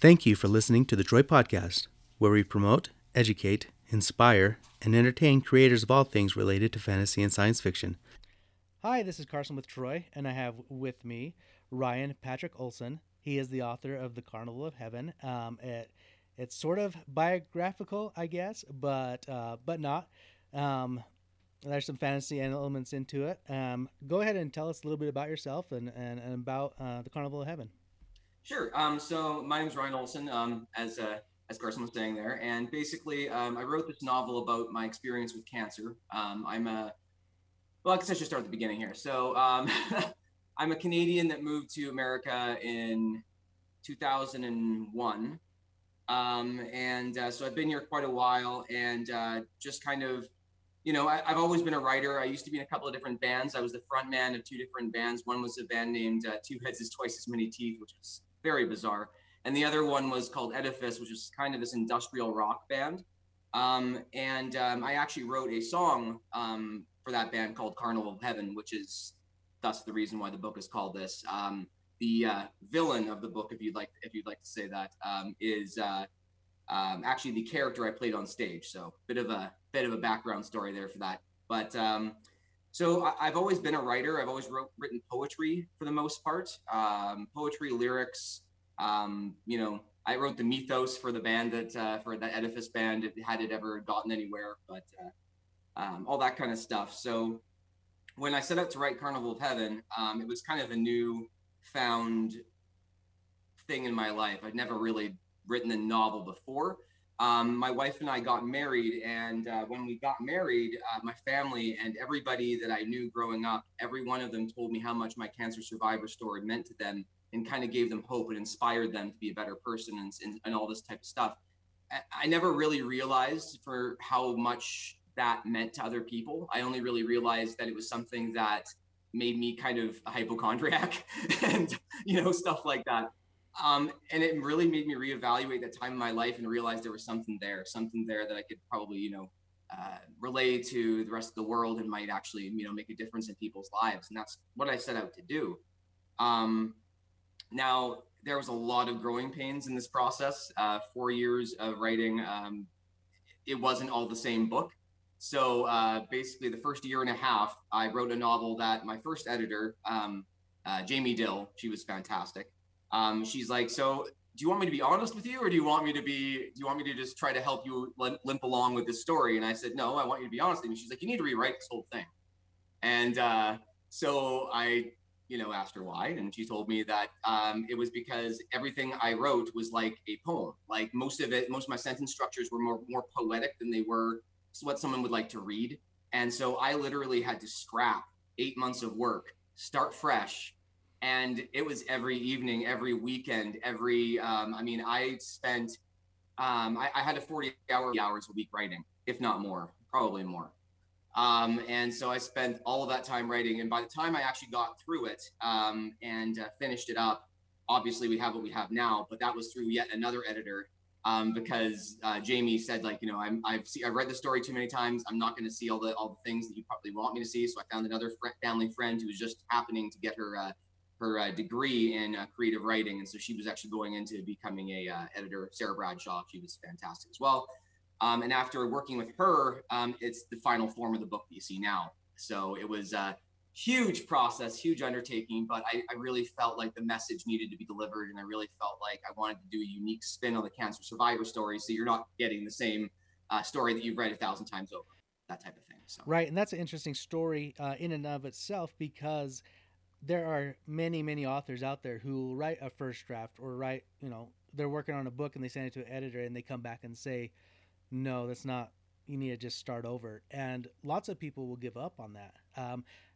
Thank you for listening to the Troy Podcast, where we promote, educate, inspire, and entertain creators of all things related to fantasy and science fiction. Hi, this is Carson with Troy, and I have with me Ryan Patrick Olson. He is the author of The Carnival of Heaven. It's sort of biographical, I guess, but not. There's some fantasy elements into it. Go ahead and tell us a little bit about yourself and about The Carnival of Heaven. Sure. So my name is Ryan Olson, as Carson was saying there. And basically, I wrote this novel about my experience with cancer. Well, I guess I should start at the beginning here. So I'm a Canadian that moved to America in 2001. So I've been here quite a while, and just kind of, you know, I've always been a writer. I used to be in a couple of different bands. I was the front man of two different bands. One was a band named Two Heads is Twice as Many Teeth, which is very bizarre. And the other one was called Edifice, which is kind of this industrial rock band. I actually wrote a song for that band called Carnival of Heaven, which is thus the reason why the book is called this. The villain of the book, if you'd like to say that, is actually the character I played on stage. So bit of a background story there for that. But I've always been a writer. I've always written poetry for the most part, poetry, lyrics. I wrote the mythos for the band for that Edifice band, had it ever gotten anywhere, but all that kind of stuff. So when I set out to write Carnival of Heaven, it was kind of a newfound thing in my life. I'd never really written a novel before. My wife and I got married, and when we got married, my family and everybody that I knew growing up, every one of them told me how much my cancer survivor story meant to them and kind of gave them hope and inspired them to be a better person and all this type of stuff. I never really realized for how much that meant to other people. I only really realized that it was something that made me kind of a hypochondriac and, you know, stuff like that. And it really made me reevaluate that time in my life and realize there was something there that I could probably, you know, relay to the rest of the world and might actually, you know, make a difference in people's lives. And that's what I set out to do. Now, there was a lot of growing pains in this process. 4 years of writing, it wasn't all the same book. So basically the first year and a half, I wrote a novel that my first editor, Jamie Dill, she was fantastic. She's like, so do you want me to be honest with you, or do you want me to just try to help you limp along with this story? And I said, no, I want you to be honest with me. She's like, you need to rewrite this whole thing. And so I, you know, asked her why. And she told me that it was because everything I wrote was like a poem. Like most of my sentence structures were more poetic than they were what someone would like to read. And so I literally had to scrap 8 months of work, start fresh. And it was every evening, every weekend, I had a 40 hours a week writing, if not more, probably more. And so I spent all of that time writing. And by the time I actually got through it and finished it up, obviously we have what we have now, but that was through yet another editor because Jamie said, like, you know, I've read the story too many times. I'm not going to see all the things that you probably want me to see. So I found another family friend who was just happening to get her degree in creative writing. And so she was actually going into becoming a editor, Sarah Bradshaw. She was fantastic as well. And after working with her, it's the final form of the book that you see now. So it was a huge process, huge undertaking, but I really felt like the message needed to be delivered. And I really felt like I wanted to do a unique spin on the cancer survivor story. So you're not getting the same story that you've read 1,000 times over, that type of thing. So. Right. And that's an interesting story in and of itself, because there are many, many authors out there who will write a first draft or write, you know, they're working on a book and they send it to an editor and they come back and say, no, that's not, you need to just start over. And lots of people will give up on that.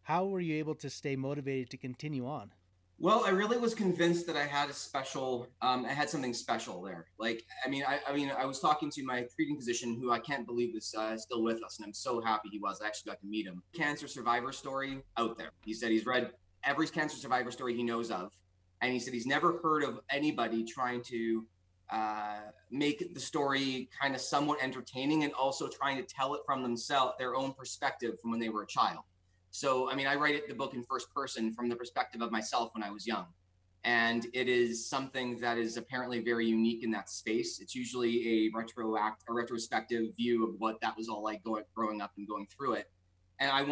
How were you able to stay motivated to continue on? Well, I really was convinced that I had I had something special there. Like, I was talking to my treating physician, who I can't believe is still with us. And I'm so happy he was. I actually got to meet him. Cancer survivor story out there. He said he's read every cancer survivor story he knows of. And he said he's never heard of anybody trying to make the story kind of somewhat entertaining and also trying to tell it from their own perspective from when they were a child. So, I write the book in first person from the perspective of myself when I was young. And it is something that is apparently very unique in that space. It's usually a retrospective view of what that was all like growing up and going through it. And I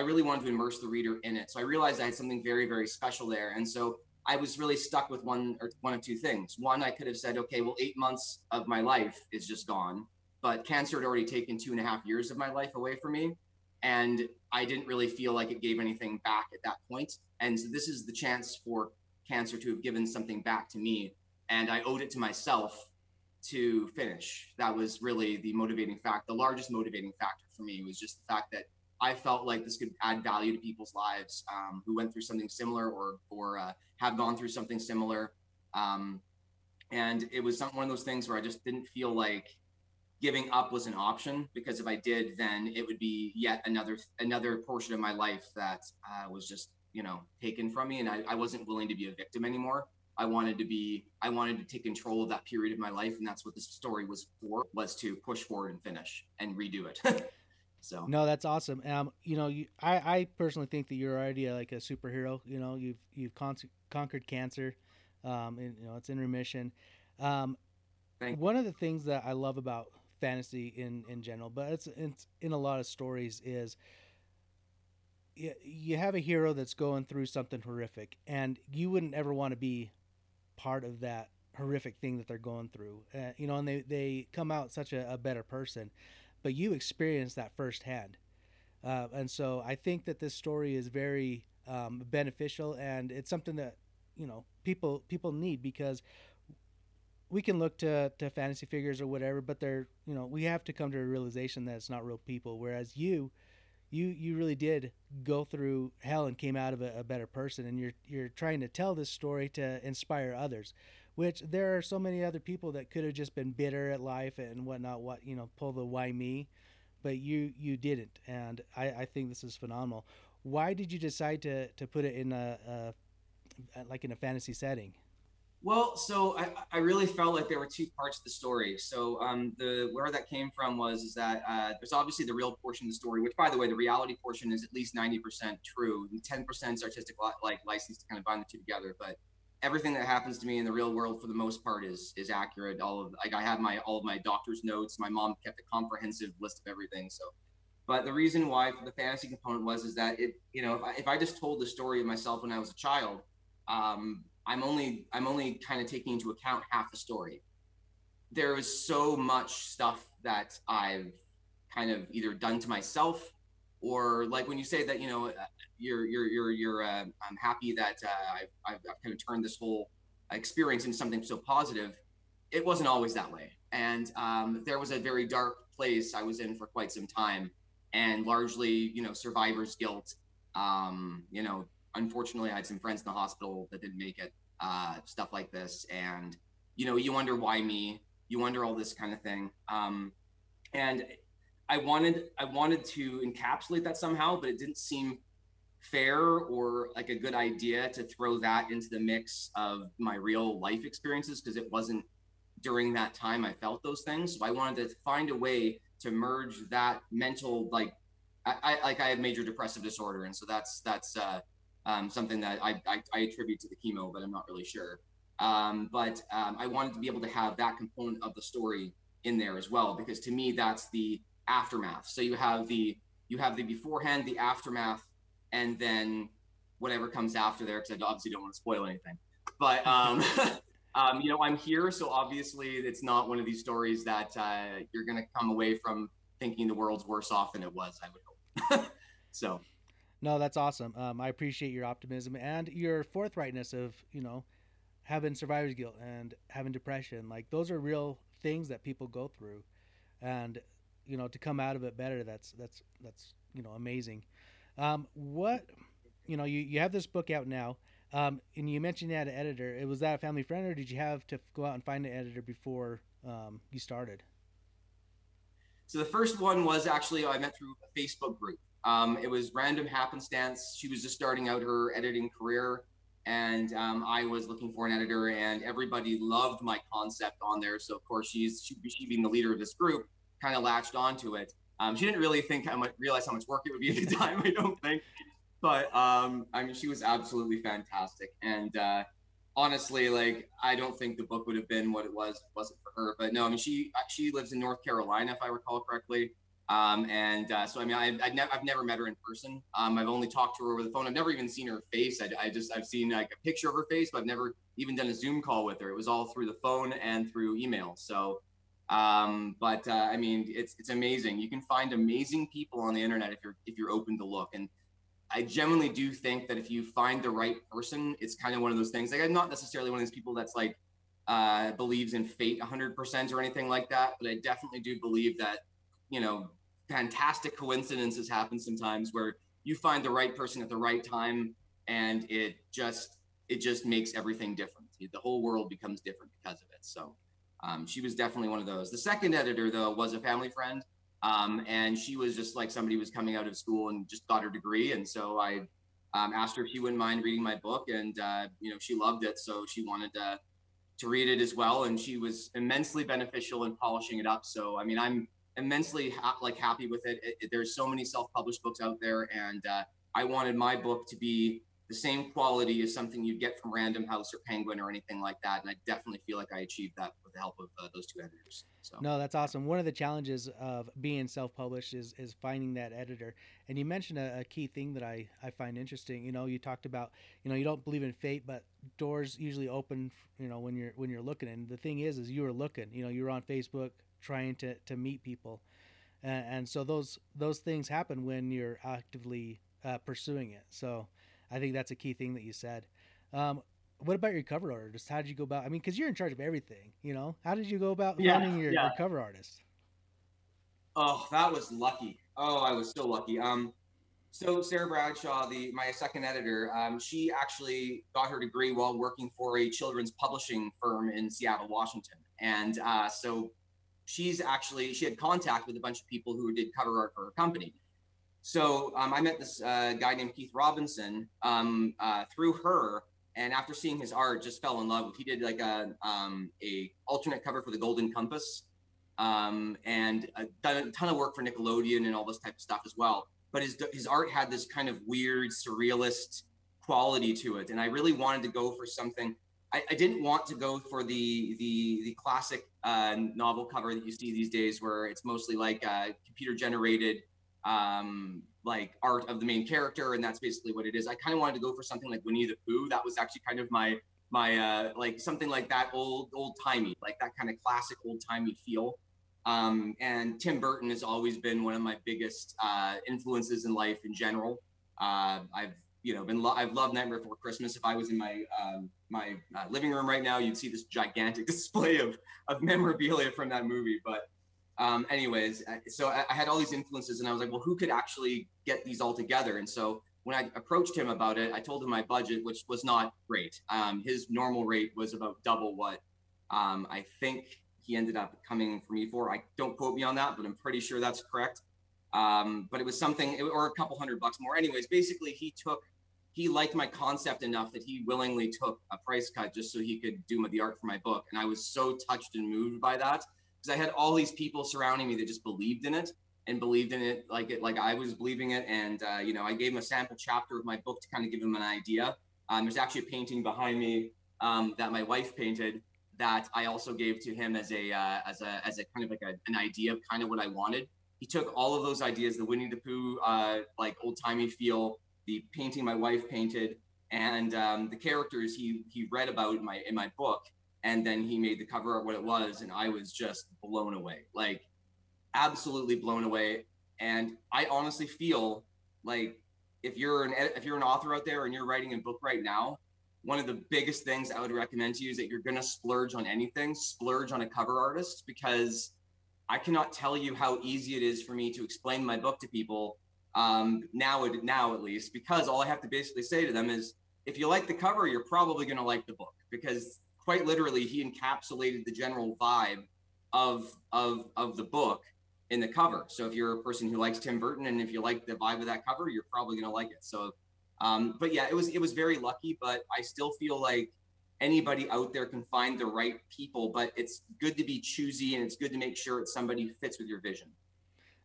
really wanted to immerse the reader in it. So I realized I had something very, very special there. And so I was really stuck with one of two things. One, I could have said, okay, well, 8 months of my life is just gone, but cancer had already taken 2.5 years of my life away from me. And I didn't really feel like it gave anything back at that point. And so this is the chance for cancer to have given something back to me. And I owed it to myself to finish. That was really the motivating fact. The largest motivating factor for me was just the fact that I felt like this could add value to people's lives who went through something similar or have gone through something similar. And it was one of those things where I just didn't feel like giving up was an option, because if I did, then it would be yet another portion of my life that was just, taken from me. And I wasn't willing to be a victim anymore. I wanted to take control of that period of my life. And that's what this story was for, was to push forward and finish and redo it. So no, that's awesome. I personally think that you're already like a superhero. You've conquered cancer, and it's in remission. One of the things that I love about fantasy in general, but it's in a lot of stories, is you have a hero that's going through something horrific, and you wouldn't ever want to be part of that horrific thing that they're going through. And they come out such a better person. But you experienced that firsthand. And so I think that this story is very beneficial, and it's something that, people need, because we can look to fantasy figures or whatever, but they're, we have to come to a realization that it's not real people. Whereas you really did go through hell and came out of a better person, and you're trying to tell this story to inspire others. Which there are so many other people that could have just been bitter at life and whatnot, pull the why me, but you didn't. And I think this is phenomenal. Why did you decide to put it in a fantasy setting? Well, so I really felt like there were two parts of the story. So where that came from is that there's obviously the real portion of the story, which, by the way, the reality portion is at least 90% true, and 10% is artistic license to kind of bind the two together, but everything that happens to me in the real world, for the most part, is accurate. I have all of my doctor's notes. My mom kept a comprehensive list of everything. So, but the reason why for the fantasy component was that it, if I just told the story of myself when I was a child, I'm only kind of taking into account half the story. There is so much stuff that I've kind of either done to myself, or like when you say that, I'm happy that I've kind of turned this whole experience into something so positive. It wasn't always that way. And there was a very dark place I was in for quite some time, and largely, survivor's guilt. Unfortunately, I had some friends in the hospital that didn't make it, stuff like this. And, you wonder why me, you wonder all this kind of thing. And I wanted to encapsulate that somehow, but it didn't seem fair or like a good idea to throw that into the mix of my real life experiences, because it wasn't during that time I felt those things. So I wanted to find a way to merge that mental, I have major depressive disorder. And so that's something that I attribute to the chemo, but I'm not really sure. But I wanted to be able to have that component of the story in there as well, because to me, that's the aftermath. So you have the beforehand, the aftermath, and then whatever comes after there, because I obviously don't want to spoil anything. But I'm here, so obviously it's not one of these stories that you're gonna come away from thinking the world's worse off than it was, I would hope. So no, that's awesome. I appreciate your optimism and your forthrightness of having survivor's guilt and having depression. Like, those are real things that people go through, and to come out of it better, that's amazing. You have this book out now, and you mentioned you had an editor. Was that a family friend, or did you have to go out and find an editor before you started? So the first one was actually, I met through a Facebook group. It was random happenstance. She was just starting out her editing career, and I was looking for an editor, and everybody loved my concept on there. So of course, she being the leader of this group, kind of latched onto it. She didn't really realize how much work it would be at the time, I don't think. But she was absolutely fantastic. And honestly, like, I don't think the book would have been what it was if it wasn't for her. But no, I mean, she lives in North Carolina, if I recall correctly. So, I mean, I've never met her in person. I've only talked to her over the phone. I've never even seen her face. I've seen like a picture of her face, but I've never even done a Zoom call with her. It was all through the phone and through email. So, I mean, it's amazing. You can find amazing people on the internet if you're open to look. And I genuinely do think that if you find the right person, it's kind of one of those things. Like, I'm not necessarily one of these people that's like, believes in fate 100% or anything like that, but I definitely do believe that, you know, fantastic coincidences happen sometimes where you find the right person at the right time, and it just makes everything different. The whole world becomes different because of it. So she was definitely one of those. The second editor, though, was a family friend, and she was just like somebody who was coming out of school and just got her degree, and so I asked her if she wouldn't mind reading my book, and she loved it, so she wanted to read it as well, and she was immensely beneficial in polishing it up. So I mean, I'm immensely happy with it. There's so many self-published books out there, and I wanted my book to be the same quality as something you'd get from Random House or Penguin or anything like that, and I definitely feel like I achieved that with the help of those two editors. So. No, that's awesome. One of the challenges of being self-published is finding that editor. And you mentioned a key thing that I find interesting. You know, you talked about, you know, you don't believe in fate, but doors usually open, you know, when you're looking. And the thing is you were looking. You know, you were on Facebook trying to meet people, and so those things happen when you're actively pursuing it. So I think that's a key thing that you said. What about your cover artist? How did you go about? I mean, because you're in charge of everything, you know. How did you go about finding your cover artist? Oh, that was lucky. Oh, I was so lucky. So Sarah Bradshaw, my second editor, she actually got her degree while working for a children's publishing firm in Seattle, Washington, and so. She had contact with a bunch of people who did cover art for her company. So I met this guy named Keith Robinson through her, and after seeing his art, just fell in love with. He did like a alternate cover for The Golden Compass, and done a ton of work for Nickelodeon and all this type of stuff as well. But his art had this kind of weird surrealist quality to it, and I really wanted to go for something. I didn't want to go for the classic novel cover that you see these days, where it's mostly like computer generated like art of the main character, and that's basically what it is. I kind of wanted to go for something like Winnie the Pooh. That was actually kind of my like something like that old timey, like that kind of classic old timey feel. And Tim Burton has always been one of my biggest influences in life in general. I've loved Nightmare Before Christmas. If I was in my living room right now, you'd see this gigantic display of memorabilia from that movie. But anyways, so I had all these influences, and I was like, well, who could actually get these all together? And so when I approached him about it, I told him my budget, which was not great. His normal rate was about double what I think he ended up coming for me for. I don't quote me on that, but I'm pretty sure that's correct. But it was something, or a couple $100 more. Anyways, basically he liked my concept enough that he willingly took a price cut just so he could do the art for my book. And I was so touched and moved by that, because I had all these people surrounding me that just believed in it. Like I was believing it. And, I gave him a sample chapter of my book to kind of give him an idea. There's actually a painting behind me, that my wife painted, that I also gave to him as a kind of like an idea of kind of what I wanted. He took all of those ideas, the Winnie the Pooh, like old-timey feel, the painting my wife painted, and the characters he read about in my book, and then he made the cover art what it was, and I was just blown away, like absolutely blown away. And I honestly feel like if you're an author out there and you're writing a book right now, one of the biggest things I would recommend to you is that you're gonna splurge on anything, splurge on a cover artist, because I cannot tell you how easy it is for me to explain my book to people now at least, because all I have to basically say to them is, if you like the cover, you're probably going to like the book, because quite literally he encapsulated the general vibe of the book in the cover. So if you're a person who likes Tim Burton and if you like the vibe of that cover, you're probably going to like it. So, but yeah, it was very lucky, but I still feel like anybody out there can find the right people, but it's good to be choosy, and it's good to make sure it's somebody who fits with your vision.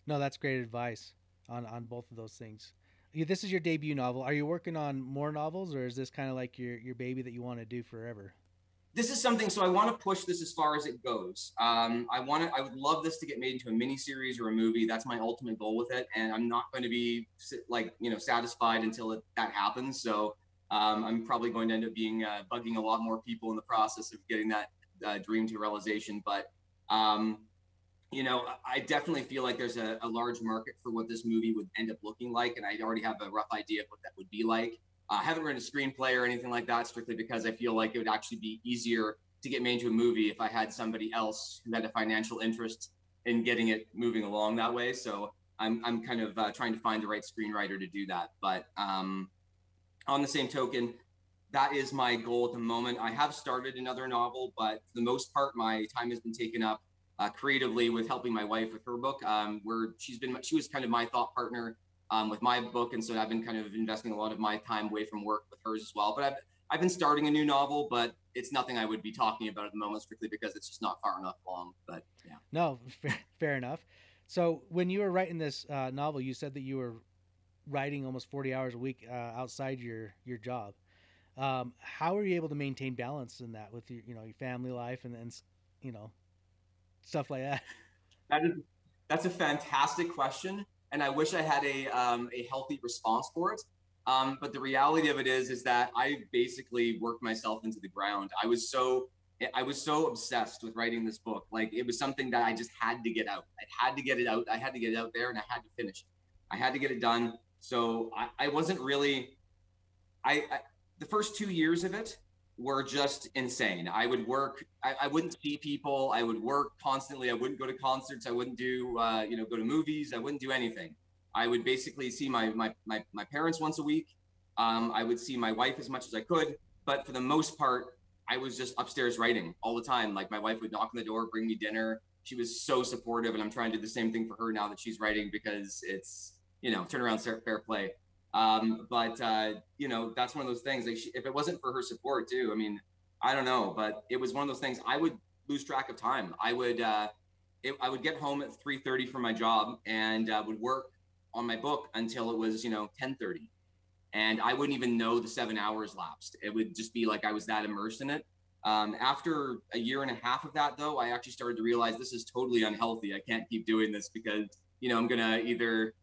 No, that's great advice on both of those things. This is your debut novel. Are you working on more novels, or is this kind of like your baby that you want to do forever? This is something, so I want to push this as far as it goes. I would love this to get made into a miniseries or a movie. That's my ultimate goal with it. And I'm not going to be satisfied until that happens. So I'm probably going to end up being bugging a lot more people in the process of getting that dream to realization. But, I definitely feel like there's a large market for what this movie would end up looking like. And I already have a rough idea of what that would be like. I haven't written a screenplay or anything like that, strictly because I feel like it would actually be easier to get made into a movie if I had somebody else who had a financial interest in getting it moving along that way. So I'm kind of trying to find the right screenwriter to do that. But on the same token, that is my goal at the moment. I have started another novel, but for the most part, my time has been taken up creatively with helping my wife with her book, where she was kind of my thought partner with my book, and so I've been kind of investing a lot of my time away from work with hers as well. But I've been starting a new novel, but it's nothing I would be talking about at the moment, strictly because it's just not far enough along. But yeah, no, fair enough. So when you were writing this novel, you said that you were writing almost 40 hours a week outside your job. How are you able to maintain balance in that with your family life and stuff like that? That's a fantastic question. And I wish I had a healthy response for it. But the reality of it is that I basically worked myself into the ground. I was so obsessed with writing this book. Like, it was something that I just had to get out. I had to get it out. I had to get it out there, and I had to finish it. I had to get it done. So I wasn't really, the first 2 years of it were just insane. I would work, I wouldn't see people, I would work constantly, I wouldn't go to concerts, I wouldn't do, go to movies, I wouldn't do anything. I would basically see my parents once a week. I would see my wife as much as I could, but for the most part, I was just upstairs writing all the time. Like, my wife would knock on the door, bring me dinner. She was so supportive, and I'm trying to do the same thing for her now that she's writing, because it's, turnaround fair play. That's one of those things. Like, if it wasn't for her support too, I don't know, but it was one of those things. I would lose track of time. I would get home at 3:30 from my job, and would work on my book until it was, 10:30. And I wouldn't even know the 7 hours lapsed. It would just be like, I was that immersed in it. After a year and a half of that though, I actually started to realize this is totally unhealthy. I can't keep doing this because, I'm going to either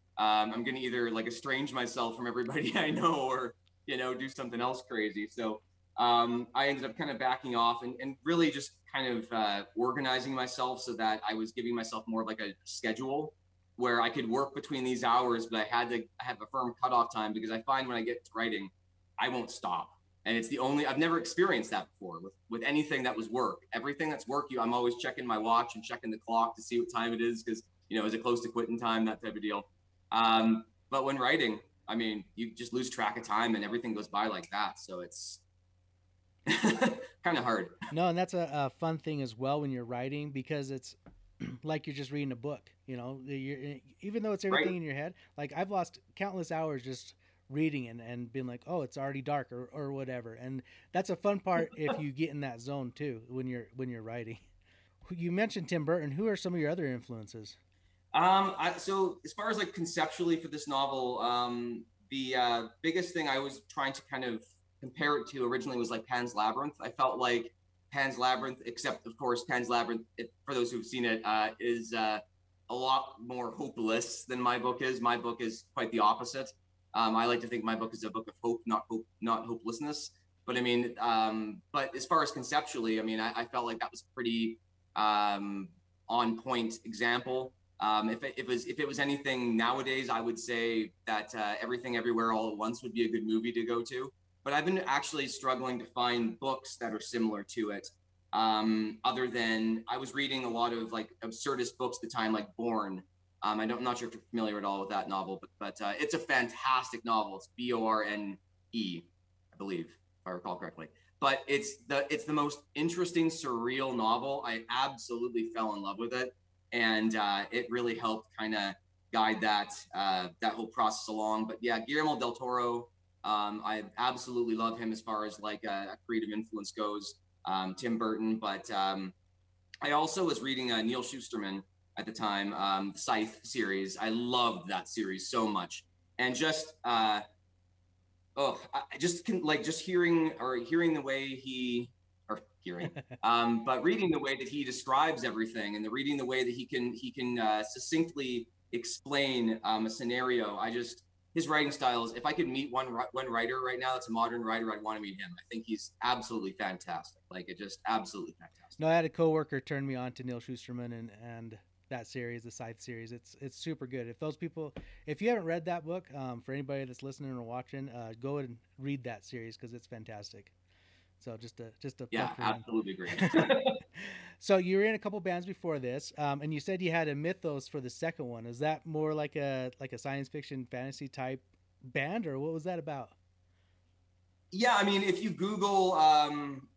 estrange myself from everybody I know, or, do something else crazy. So I ended up kind of backing off and really just kind of organizing myself so that I was giving myself more of like a schedule where I could work between these hours, but I had to have a firm cutoff time, because I find when I get to writing, I won't stop. And it's I've never experienced that before with anything that was work. Everything that's work, I'm always checking my watch and checking the clock to see what time it is, because, is it close to quitting time, that type of deal. But when writing, you just lose track of time and everything goes by like that. So it's kind of hard. No, and that's a fun thing as well when you're writing, because it's like you're just reading a book, even though it's everything right in your head. Like, I've lost countless hours just reading and being like, oh, it's already dark or whatever. And that's a fun part if you get in that zone too, when you're writing. You mentioned Tim Burton. Who are some of your other influences? So as far as like conceptually for this novel, the biggest thing I was trying to kind of compare it to originally was like Pan's Labyrinth. I felt like Pan's Labyrinth, except of course Pan's Labyrinth, for those who've seen it, is a lot more hopeless than my book is. My book is quite the opposite. I like to think my book is a book of hope, not hopelessness. But but as far as conceptually, I felt like that was pretty on point example. If it was anything nowadays, I would say that Everything Everywhere All at Once would be a good movie to go to. But I've been actually struggling to find books that are similar to it. Other than I was reading a lot of like absurdist books at the time, like Borne. I'm not sure if you're familiar at all with that novel, but it's a fantastic novel. It's Borne, I believe, if I recall correctly. But it's the most interesting, surreal novel. I absolutely fell in love with it. And it really helped kind of guide that whole process along. But yeah, Guillermo del Toro, I absolutely love him as far as like a creative influence goes. Tim Burton, but I also was reading Neil Shusterman at the time, the Scythe series. I loved that series so much. and just reading the way that he describes everything, and the reading the way that he can succinctly explain a scenario. His writing style is, if I could meet one writer right now that's a modern writer, I'd want to meet him. I think he's absolutely fantastic. Absolutely fantastic. No, I had a coworker turn me on to Neil Shusterman and that series, the Scythe series. It's super good. If you haven't read that book, for anybody that's listening or watching, go and read that series because it's fantastic. So yeah, absolutely agree. So you were in a couple bands before this, and you said you had a Mythos for the second one. Is that more like a science fiction fantasy type band, or what was that about? Yeah, I mean, if you Google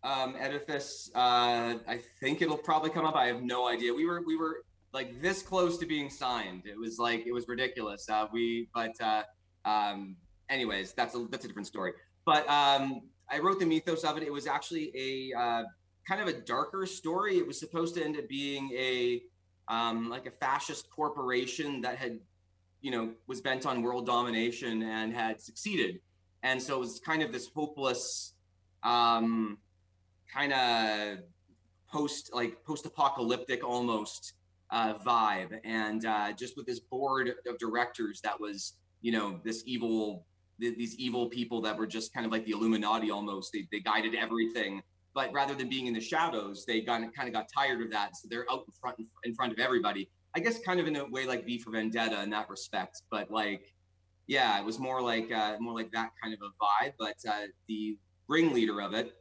Edifice, I think it'll probably come up. I have no idea. We were like this close to being signed. It was ridiculous. Anyways, that's a different story. But I wrote the mythos of it. It was actually a kind of a darker story. It was supposed to end up being a fascist corporation that had, was bent on world domination and had succeeded. And so it was kind of this hopeless, kind of post-apocalyptic almost vibe. And just with this board of directors that was, these evil people that were just kind of like the Illuminati almost. They guided everything, but rather than being in the shadows, they got tired of that. So they're out in front of everybody, I guess, kind of in a way like V for Vendetta in that respect. But it was more like that kind of a vibe. But the ringleader of it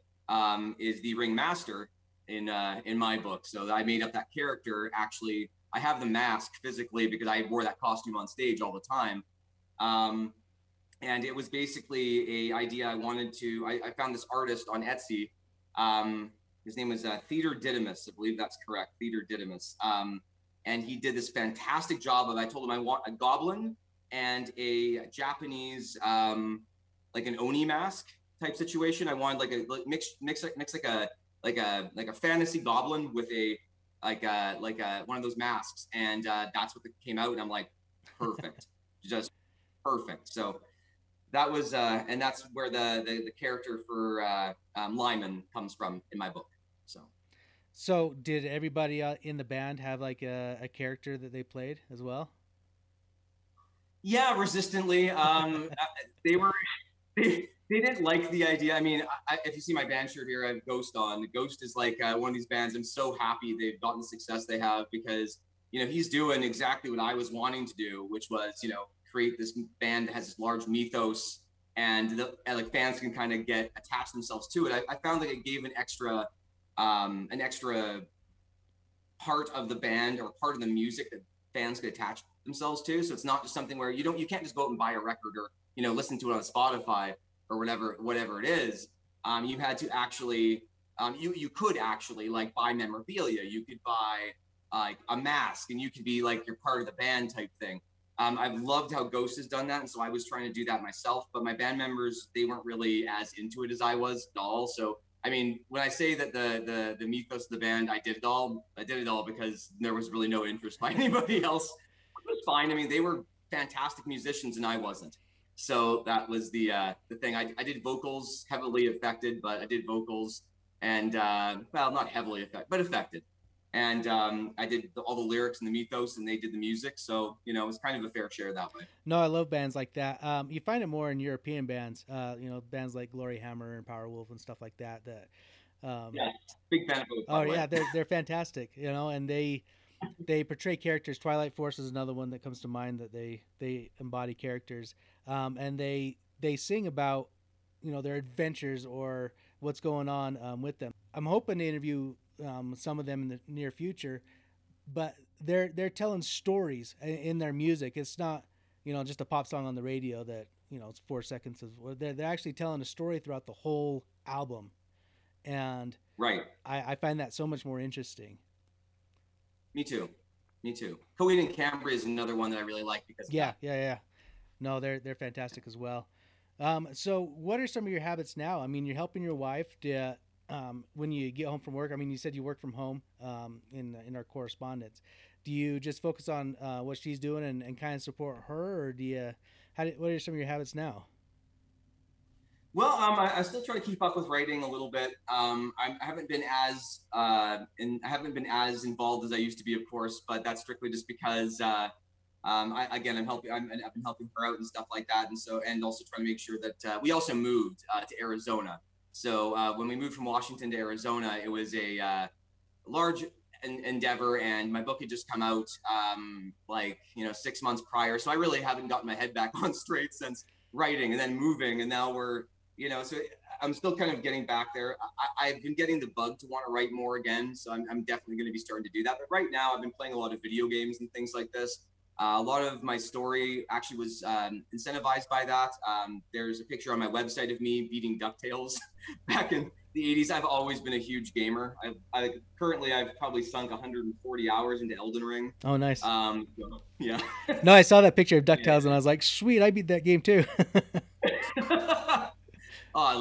is the ringmaster in my book. So I made up that character. Actually, I have the mask physically because I wore that costume on stage all the time. And it was basically a idea I wanted to, I found this artist on Etsy. His name was Theodor Didymus. I believe that's correct, Theodor Didymus. And he did this fantastic job I told him I want a goblin and a Japanese, an Oni mask type situation. I wanted a fantasy goblin with one of those masks. And that's what came out. And I'm like, perfect, just perfect. So that was, and that's where the character for Lyman comes from in my book. So did everybody in the band have a character that they played as well? Yeah, resistantly. They didn't like the idea. I mean, if you see my band shirt here, I have Ghost on. Ghost is one of these bands. I'm so happy they've gotten the success they have because, he's doing exactly what I was wanting to do, which was, create this band that has this large mythos and fans can kind of get attach themselves to it. I found it gave an extra part of the band or part of the music that fans could attach themselves to. So it's not just something where you can't just go out and buy a record or, listen to it on Spotify or whatever it is. You had to actually, you could actually buy memorabilia. You could buy a mask and you could be you're part of the band type thing. I've loved how Ghost has done that. And so I was trying to do that myself, but my band members, they weren't really as into it as I was at all. So, I mean, when I say that the mythos of the band, I did it all because there was really no interest by anybody else. It was fine. I mean, they were fantastic musicians and I wasn't. So that was the thing. I did vocals, heavily affected, but I did vocals and, not heavily affected, but affected. And I did all the lyrics and the mythos and they did the music. So, it was kind of a fair share that way. No, I love bands like that. You find it more in European bands, bands like Gloryhammer and Powerwolf and stuff like that. Yeah, big fan of both. Oh, yeah, they're fantastic, and they portray characters. Twilight Force is another one that comes to mind that they embody characters. And they sing about, their adventures or what's going on with them. I'm hoping to interview some of them in the near future, but they're telling stories in their music. It's not, just a pop song on the radio that, it's 4 seconds. They're actually telling a story throughout the whole album. And right. I find that so much more interesting. Me too. Cohen and Camry is another one that I really like because yeah. No, they're fantastic as well. So what are some of your habits now? I mean, you're helping your wife when you get home from work. I mean, you said you work from home in our correspondence. Do you just focus on what she's doing and kind of support her, or do you What are some of your habits now? Well, I still try to keep up with writing a little bit. I haven't been as involved as I used to be, of course, but that's strictly just because I've been helping her out and stuff like that, and also trying to make sure that we also moved to Arizona. So when we moved from Washington to Arizona, it was a large endeavor, and my book had just come out 6 months prior. So I really haven't gotten my head back on straight since writing and then moving, and now we're so I'm still kind of getting back there. I've been getting the bug to want to write more again, so I'm definitely going to be starting to do that. But right now I've been playing a lot of video games and things like this. A lot of my story actually was incentivized by that. There's a picture on my website of me beating DuckTales back in the 80s. I've always been a huge gamer. I've probably sunk 140 hours into Elden Ring. Oh, nice. Yeah. No, I saw that picture of DuckTales, yeah. And I was like, sweet, I beat that game too. I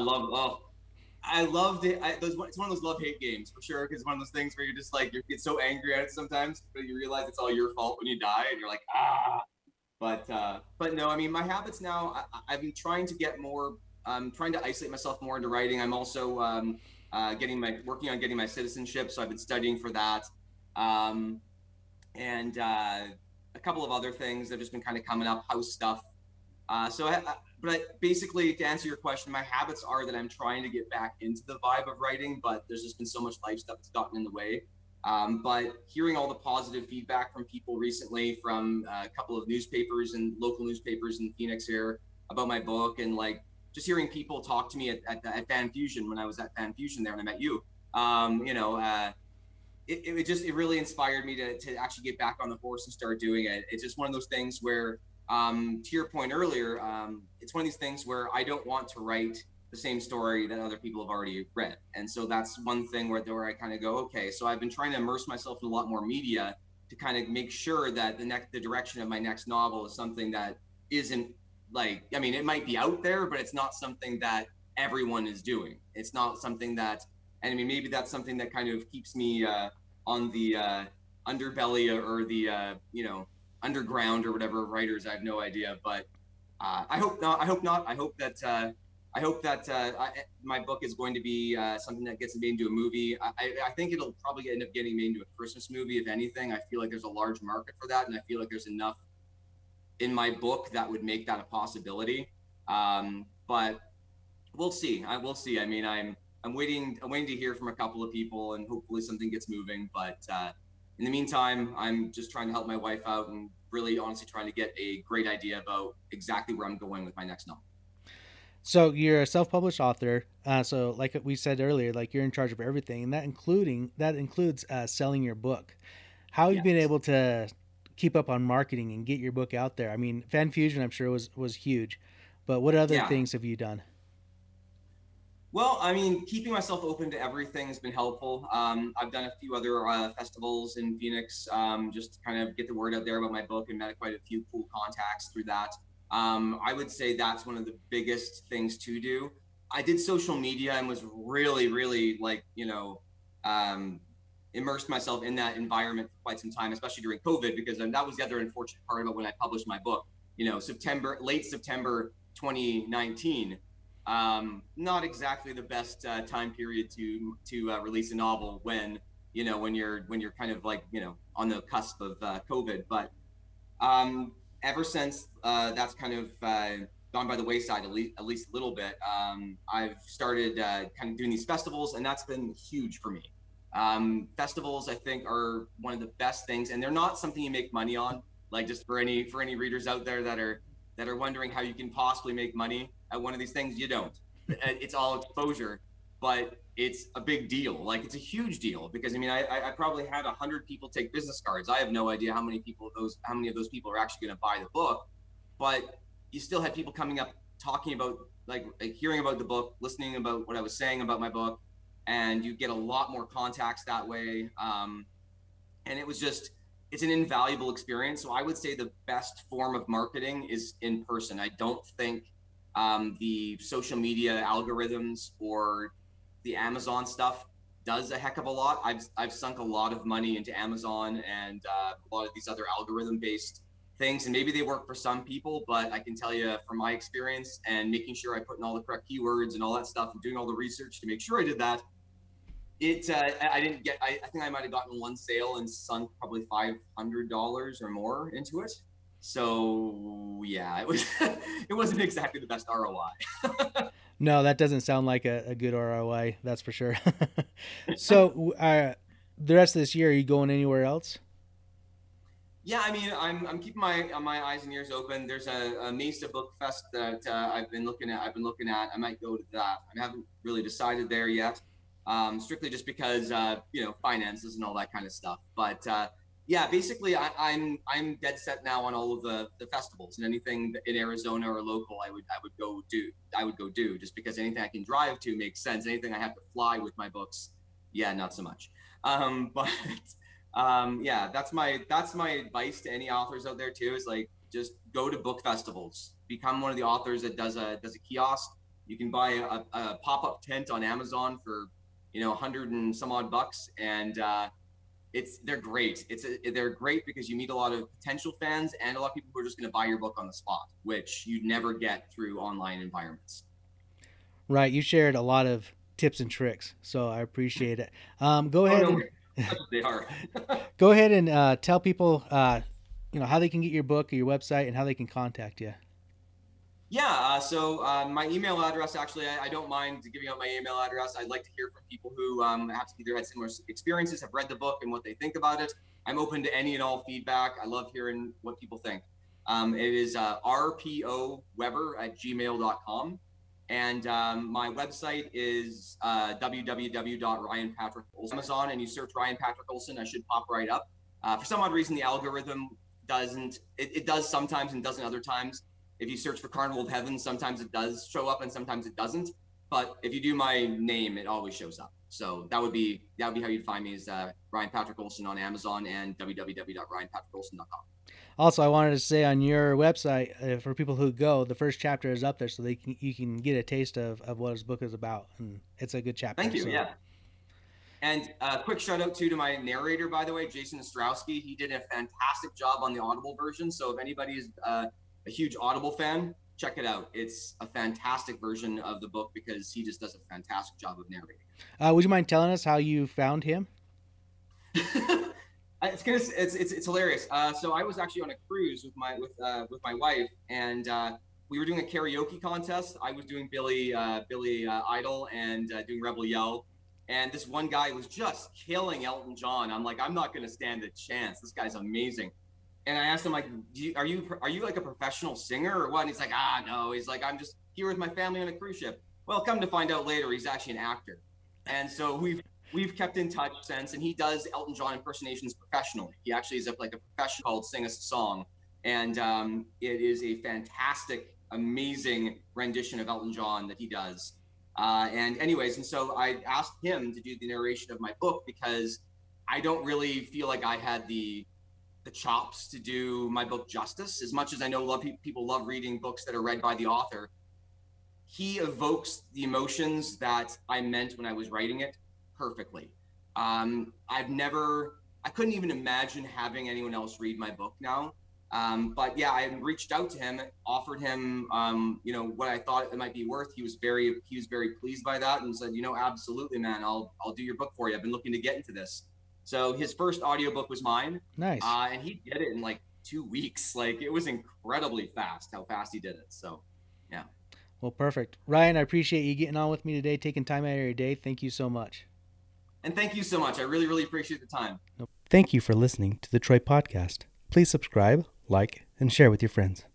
loved it. It's one of those love-hate games for sure, because it's one of those things where you're just like, you get so angry at it sometimes, but you realize it's all your fault when you die, and you're like, ah. But no, I mean, my habits now, I've been trying to isolate myself more into writing. I'm also working on getting my citizenship, so I've been studying for that. And a couple of other things that have just been kind of coming up, house stuff. But basically, to answer your question, my habits are that I'm trying to get back into the vibe of writing, but there's just been so much life stuff that's gotten in the way. But hearing all the positive feedback from people recently, from a couple of newspapers and local newspapers in Phoenix here about my book, and like just hearing people talk to me at Fan Fusion, when I was at Fan Fusion there and I met you, it really inspired me to actually get back on the horse and start doing it. It's just one of those things where, to your point earlier, it's one of these things where I don't want to write the same story that other people have already read. And so that's one thing where I kind of go, okay, so I've been trying to immerse myself in a lot more media to kind of make sure that the direction of my next novel is something that isn't it might be out there, but it's not something that everyone is doing. It's not something that, and I mean, maybe that's something that kind of keeps me on the underbelly or the, underground or whatever writers. I have no idea, but I hope not. I hope that my book is going to be something that gets made into a movie. I think it'll probably end up getting made into a Christmas movie, if anything. I feel like there's a large market for that, and I feel like there's enough in my book that would make that a possibility. But we'll see. I mean, I'm waiting to hear from a couple of people, and hopefully something gets moving. But in the meantime, I'm just trying to help my wife out and really honestly trying to get a great idea about exactly where I'm going with my next novel. So you're a self-published author. So like we said earlier, like you're in charge of everything, and that includes selling your book. How have you been able to keep up on marketing and get your book out there? I mean, Fan Fusion, I'm sure was huge, but what other things have you done? Well, I mean, keeping myself open to everything has been helpful. I've done a few other festivals in Phoenix, just to kind of get the word out there about my book, and met quite a few cool contacts through that. I would say that's one of the biggest things to do. I did social media and was really, really immersed myself in that environment for quite some time, especially during COVID, because that was the other unfortunate part about when I published my book. Late September 2019. Not exactly the best time period to release a novel when you're kind of on the cusp of COVID. But ever since that's kind of gone by the wayside, at least a little bit, I've started kind of doing these festivals, and that's been huge for me. Festivals, I think, are one of the best things, and they're not something you make money on. Like, just for any readers out there that are wondering how you can possibly make money at one of these things, you don't. It's all exposure, but it's a big deal. Like, it's a huge deal, because I mean, I probably had 100 people take business cards. I have no idea how many of those people are actually going to buy the book, but you still had people coming up talking about hearing about the book, listening about what I was saying about my book, and you get a lot more contacts that way. And it was just, it's an invaluable experience. So I would say the best form of marketing is in person. I don't think the social media algorithms or the Amazon stuff does a heck of a lot. I've sunk a lot of money into Amazon and a lot of these other algorithm based things, and maybe they work for some people, but I can tell you from my experience and making sure I put in all the correct keywords and all that stuff and doing all the research to make sure I did that, I think I might've gotten one sale and sunk probably $500 or more into it. So yeah, it wasn't exactly the best ROI. No, that doesn't sound like a good ROI. That's for sure. So the rest of this year, are you going anywhere else? Yeah, I mean, I'm keeping my eyes and ears open. There's a Mesa book fest that I've been looking at. I might go to that. I haven't really decided there yet, strictly just because finances and all that kind of stuff. But yeah, basically, I'm dead set now on all of the festivals, and anything in Arizona or local, I would go do just because anything I can drive to makes sense. Anything I have to fly with my books, yeah, not so much. Yeah, that's my advice to any authors out there too, is like, just go to book festivals, become one of the authors that does a kiosk. You can buy a pop-up tent on Amazon for, $100 and some odd bucks. And, they're great. They're great because you meet a lot of potential fans and a lot of people who are just going to buy your book on the spot, which you'd never get through online environments. Right. You shared a lot of tips and tricks, so I appreciate it. Go ahead and tell people, how they can get your book or your website and how they can contact you. Yeah. So my email address, actually, I don't mind giving out my email address. I'd like to hear from people who have either had similar experiences, have read the book and what they think about it. I'm open to any and all feedback. I love hearing what people think. It is rpoweber@gmail.com. And my website is www.ryanpatrickolson.com. Amazon, and you search Ryan Patrick Olson, I should pop right up. For some odd reason, the algorithm doesn't, it does sometimes and doesn't other times. If you search for Carnival of Heaven, sometimes it does show up and sometimes it doesn't. But if you do my name, it always shows up. So that would be how you'd find me, is Ryan Patrick Olson on Amazon and www.ryanpatrickolson.com. Also, I wanted to say on your website, for people who go, the first chapter is up there, so you can get a taste of what his book is about. And it's a good chapter. Thank you, so. Yeah. And a quick shout out to my narrator, by the way, Jason Ostrowski. He did a fantastic job on the Audible version. So if anybody is a huge Audible fan, check it out. It's a fantastic version of the book because he just does a fantastic job of narrating. Would you mind telling us how you found him? It's hilarious. So I was actually on a cruise with my wife, and we were doing a karaoke contest. I was doing Billy Idol and doing Rebel Yell, and this one guy was just killing Elton John. I'm like, I'm not going to stand a chance. This guy's amazing. And I asked him, like, are you like a professional singer or what? And he's like, no. He's like, I'm just here with my family on a cruise ship. Well, come to find out later, he's actually an actor. And so We've kept in touch since, and he does Elton John impersonations professionally. He actually is a professional called Sing Us a Song, and it is a fantastic, amazing rendition of Elton John that he does. So I asked him to do the narration of my book because I don't really feel like I had the chops to do my book justice. As much as I know people love reading books that are read by the author, he evokes the emotions that I meant when I was writing it perfectly. I couldn't even imagine having anyone else read my book now. But yeah, I reached out to him, offered him, what I thought it might be worth. He was very pleased by that and said, absolutely, man, I'll do your book for you. I've been looking to get into this. So his first audiobook was mine. Nice. And he did it in 2 weeks. It was incredibly fast, how fast he did it. So yeah. Well, perfect. Ryan, I appreciate you getting on with me today, taking time out of your day. Thank you so much. And thank you so much. I really, really appreciate the time. Thank you for listening to the Troy Podcast. Please subscribe, like, and share with your friends.